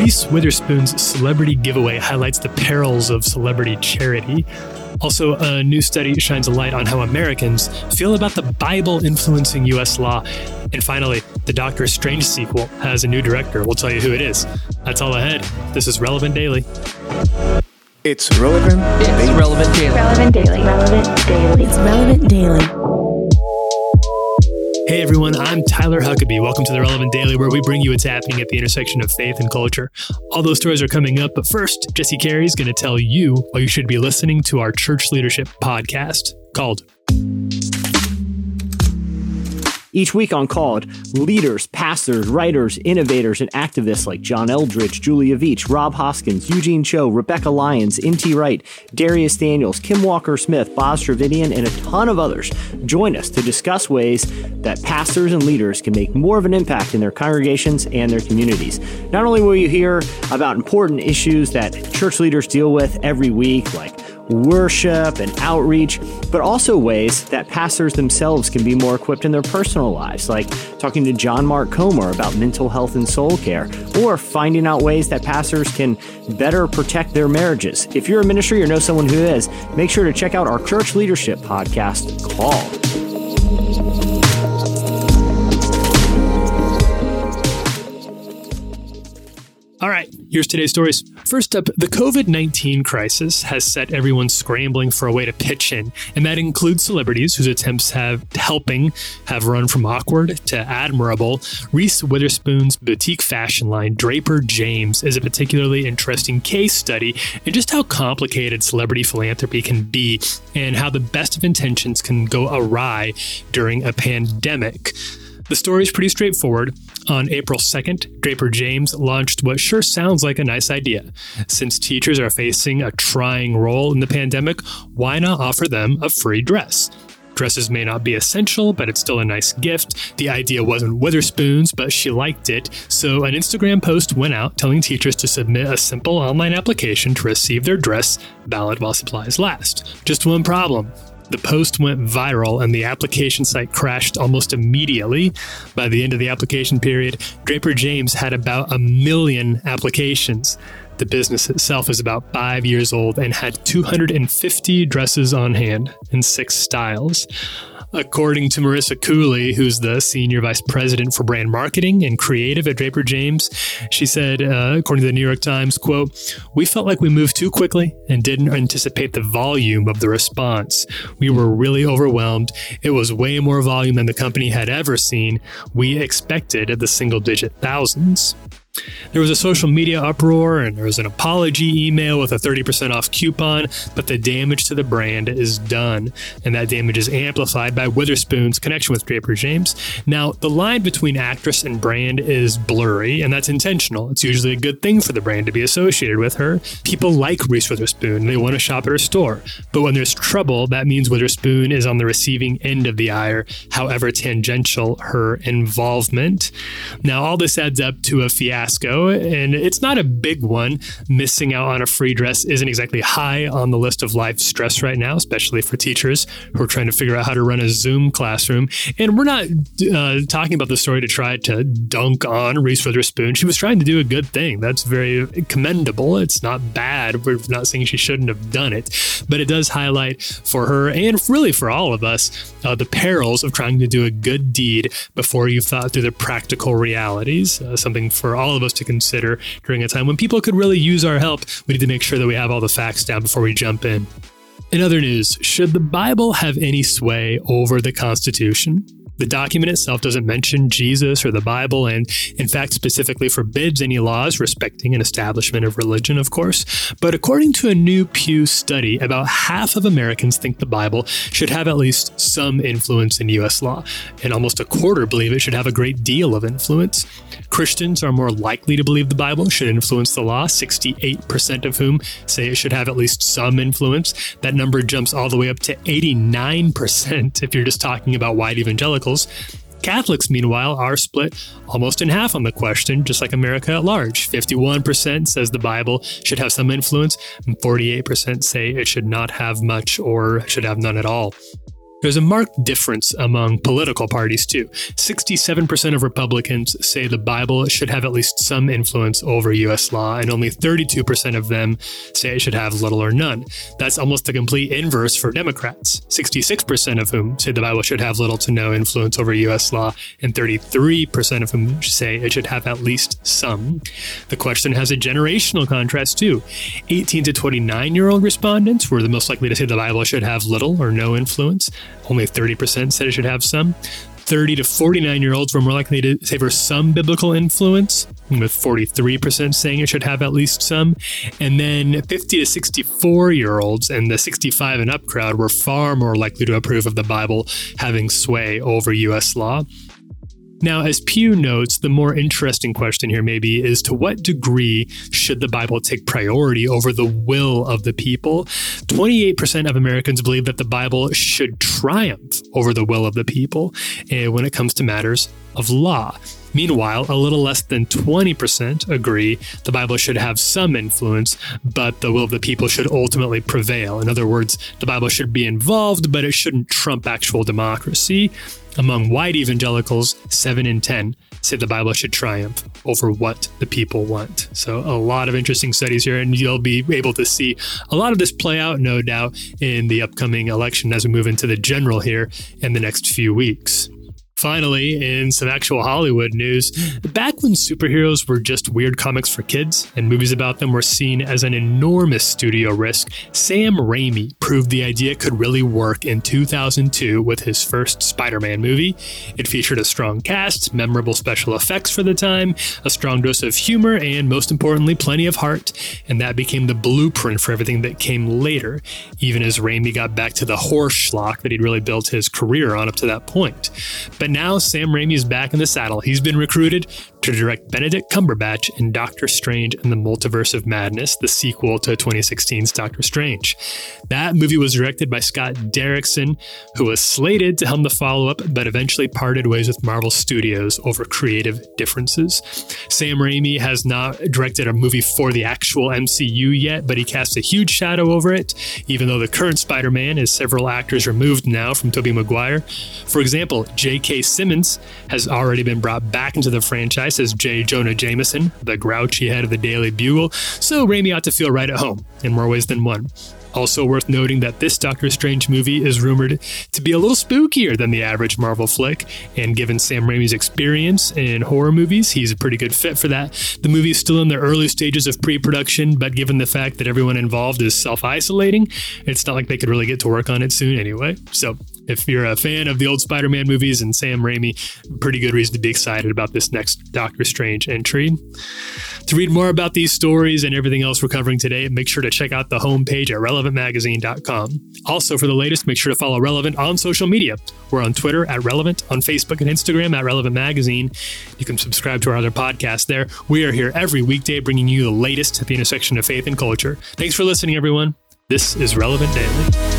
Reese Witherspoon's celebrity giveaway highlights the perils of celebrity charity. Also, a new study shines a light on how Americans feel about the Bible influencing U.S. law. And finally, the Doctor Strange sequel has a new director. We'll tell you who it is. That's all ahead. This is Relevant Daily. It's Relevant Daily. It's Relevant Daily. Relevant Daily. Relevant Daily. It's Relevant Daily. Hey everyone, I'm Tyler Huckabee. Welcome to the Relevant Daily, where we bring you what's happening at the intersection of faith and culture. All those stories are coming up, but first, Jesse Carey's going to tell you why you should be listening to our church leadership podcast called. Each week on Called, leaders, pastors, writers, innovators, and activists like John Eldridge, Julia Veach, Rob Hoskins, Eugene Cho, Rebecca Lyons, N.T. Wright, Darius Daniels, Kim Walker-Smith, Boz Travidian, and a ton of others join us to discuss ways that pastors and leaders can make more of an impact in their congregations and their communities. Not only will you hear about important issues that church leaders deal with every week, like worship and outreach, but also ways that pastors themselves can be more equipped in their personal lives, like talking to John Mark Comer about mental health and soul care, or finding out ways that pastors can better protect their marriages. If you're a ministry or know someone who is, make sure to check out our church leadership podcast, Called. All right, here's today's stories. First up, the COVID-19 crisis has set everyone scrambling for a way to pitch in, and that includes celebrities whose attempts have run from awkward to admirable. Reese Witherspoon's boutique fashion line, Draper James, is a particularly interesting case study in just how complicated celebrity philanthropy can be and how the best of intentions can go awry during a pandemic. The story is pretty straightforward. On April 2nd, Draper James launched what sure sounds like a nice idea. Since teachers are facing a trying role in the pandemic, why not offer them a free dress? Dresses may not be essential, but it's still a nice gift. The idea wasn't Witherspoon's, but she liked it. So an Instagram post went out telling teachers to submit a simple online application to receive their dress, valid while supplies last. Just one problem. The post went viral and the application site crashed almost immediately. By the end of the application period, Draper James had about 1 million applications. The business itself is about 5 years old and had 250 dresses on hand in 6 styles. According to Marissa Cooley, who's the senior vice president for brand marketing and creative at Draper James, she said, according to the New York Times, quote, "We felt like we moved too quickly and didn't anticipate the volume of the response. We were really overwhelmed. It was way more volume than the company had ever seen. We expected the single-digit thousands." There was a social media uproar and there was an apology email with a 30% off coupon, but the damage to the brand is done. And that damage is amplified by Witherspoon's connection with Draper James. Now, the line between actress and brand is blurry, and that's intentional. It's usually a good thing for the brand to be associated with her. People like Reese Witherspoon. They want to shop at her store. But when there's trouble, that means Witherspoon is on the receiving end of the ire, however tangential her involvement. Now, all this adds up to a fiasco. And it's not a big one. Missing out on a free dress isn't exactly high on the list of life stress right now, especially for teachers who are trying to figure out how to run a Zoom classroom. And we're not talking about the story to try to dunk on Reese Witherspoon. She was trying to do a good thing. That's very commendable. It's not bad. We're not saying she shouldn't have done it, but it does highlight for her and really for all of us the perils of trying to do a good deed before you've thought through the practical realities. Something for all of us to consider during a time when people could really use our help. We need to make sure that we have all the facts down before we jump in. In other news, should the Bible have any sway over the Constitution? The document itself doesn't mention Jesus or the Bible and, in fact, specifically forbids any laws respecting an establishment of religion, of course. But according to a new Pew study, about half of Americans think the Bible should have at least some influence in U.S. law, and almost a quarter believe it should have a great deal of influence. Christians are more likely to believe the Bible should influence the law, 68% of whom say it should have at least some influence. That number jumps all the way up to 89% if you're just talking about white evangelicals. Catholics, meanwhile, are split almost in half on the question, just like America at large. 51% says the Bible should have some influence, and 48% say it should not have much or should have none at all. There's a marked difference among political parties, too. 67% of Republicans say the Bible should have at least some influence over U.S. law, and only 32% of them say it should have little or none. That's almost the complete inverse for Democrats, 66% of whom say the Bible should have little to no influence over U.S. law, and 33% of whom say it should have at least some. The question has a generational contrast, too. 18 to 29-year-old respondents were the most likely to say the Bible should have little or no influence. Only 30% said it should have some. 30 to 49-year-olds were more likely to favor some biblical influence, with 43% saying it should have at least some. And then 50 to 64-year-olds and the 65 and up crowd were far more likely to approve of the Bible having sway over U.S. law. Now, as Pew notes, the more interesting question here maybe is to what degree should the Bible take priority over the will of the people? 28% of Americans believe that the Bible should triumph over the will of the people when it comes to matters of law. Meanwhile, a little less than 20% agree the Bible should have some influence, but the will of the people should ultimately prevail. In other words, the Bible should be involved, but it shouldn't trump actual democracy. Among white evangelicals, 7 in 10 say the Bible should triumph over what the people want. So a lot of interesting studies here, and you'll be able to see a lot of this play out, no doubt, in the upcoming election as we move into the general here in the next few weeks. Finally, in some actual Hollywood news, back when superheroes were just weird comics for kids and movies about them were seen as an enormous studio risk, Sam Raimi proved the idea could really work in 2002 with his first Spider-Man movie. It featured a strong cast, memorable special effects for the time, a strong dose of humor, and most importantly, plenty of heart. And that became the blueprint for everything that came later, even as Raimi got back to the horror schlock that he'd really built his career on up to that point. But now Sam Raimi is back in the saddle. He's been recruited to direct Benedict Cumberbatch in Doctor Strange in the Multiverse of Madness, the sequel to 2016's Doctor Strange. That movie was directed by Scott Derrickson, who was slated to helm the follow-up, but eventually parted ways with Marvel Studios over creative differences. Sam Raimi has not directed a movie for the actual MCU yet, but he casts a huge shadow over it, even though the current Spider-Man is several actors removed now from Tobey Maguire. For example, J.K. Simmons has already been brought back into the franchise as J. Jonah Jameson, the grouchy head of the Daily Bugle, so Raimi ought to feel right at home in more ways than one. Also worth noting that this Doctor Strange movie is rumored to be a little spookier than the average Marvel flick, and given Sam Raimi's experience in horror movies, he's a pretty good fit for that. The movie is still in the early stages of pre-production, but given the fact that everyone involved is self-isolating, it's not like they could really get to work on it soon anyway. So if you're a fan of the old Spider-Man movies and Sam Raimi, pretty good reason to be excited about this next Doctor Strange entry. To read more about these stories and everything else we're covering today, make sure to check out the homepage at relevantmagazine.com. Also, for the latest, make sure to follow Relevant on social media. We're on Twitter at Relevant, on Facebook and Instagram at Relevant Magazine. You can subscribe to our other podcast there. We are here every weekday bringing you the latest at the intersection of faith and culture. Thanks for listening, everyone. This is Relevant Daily.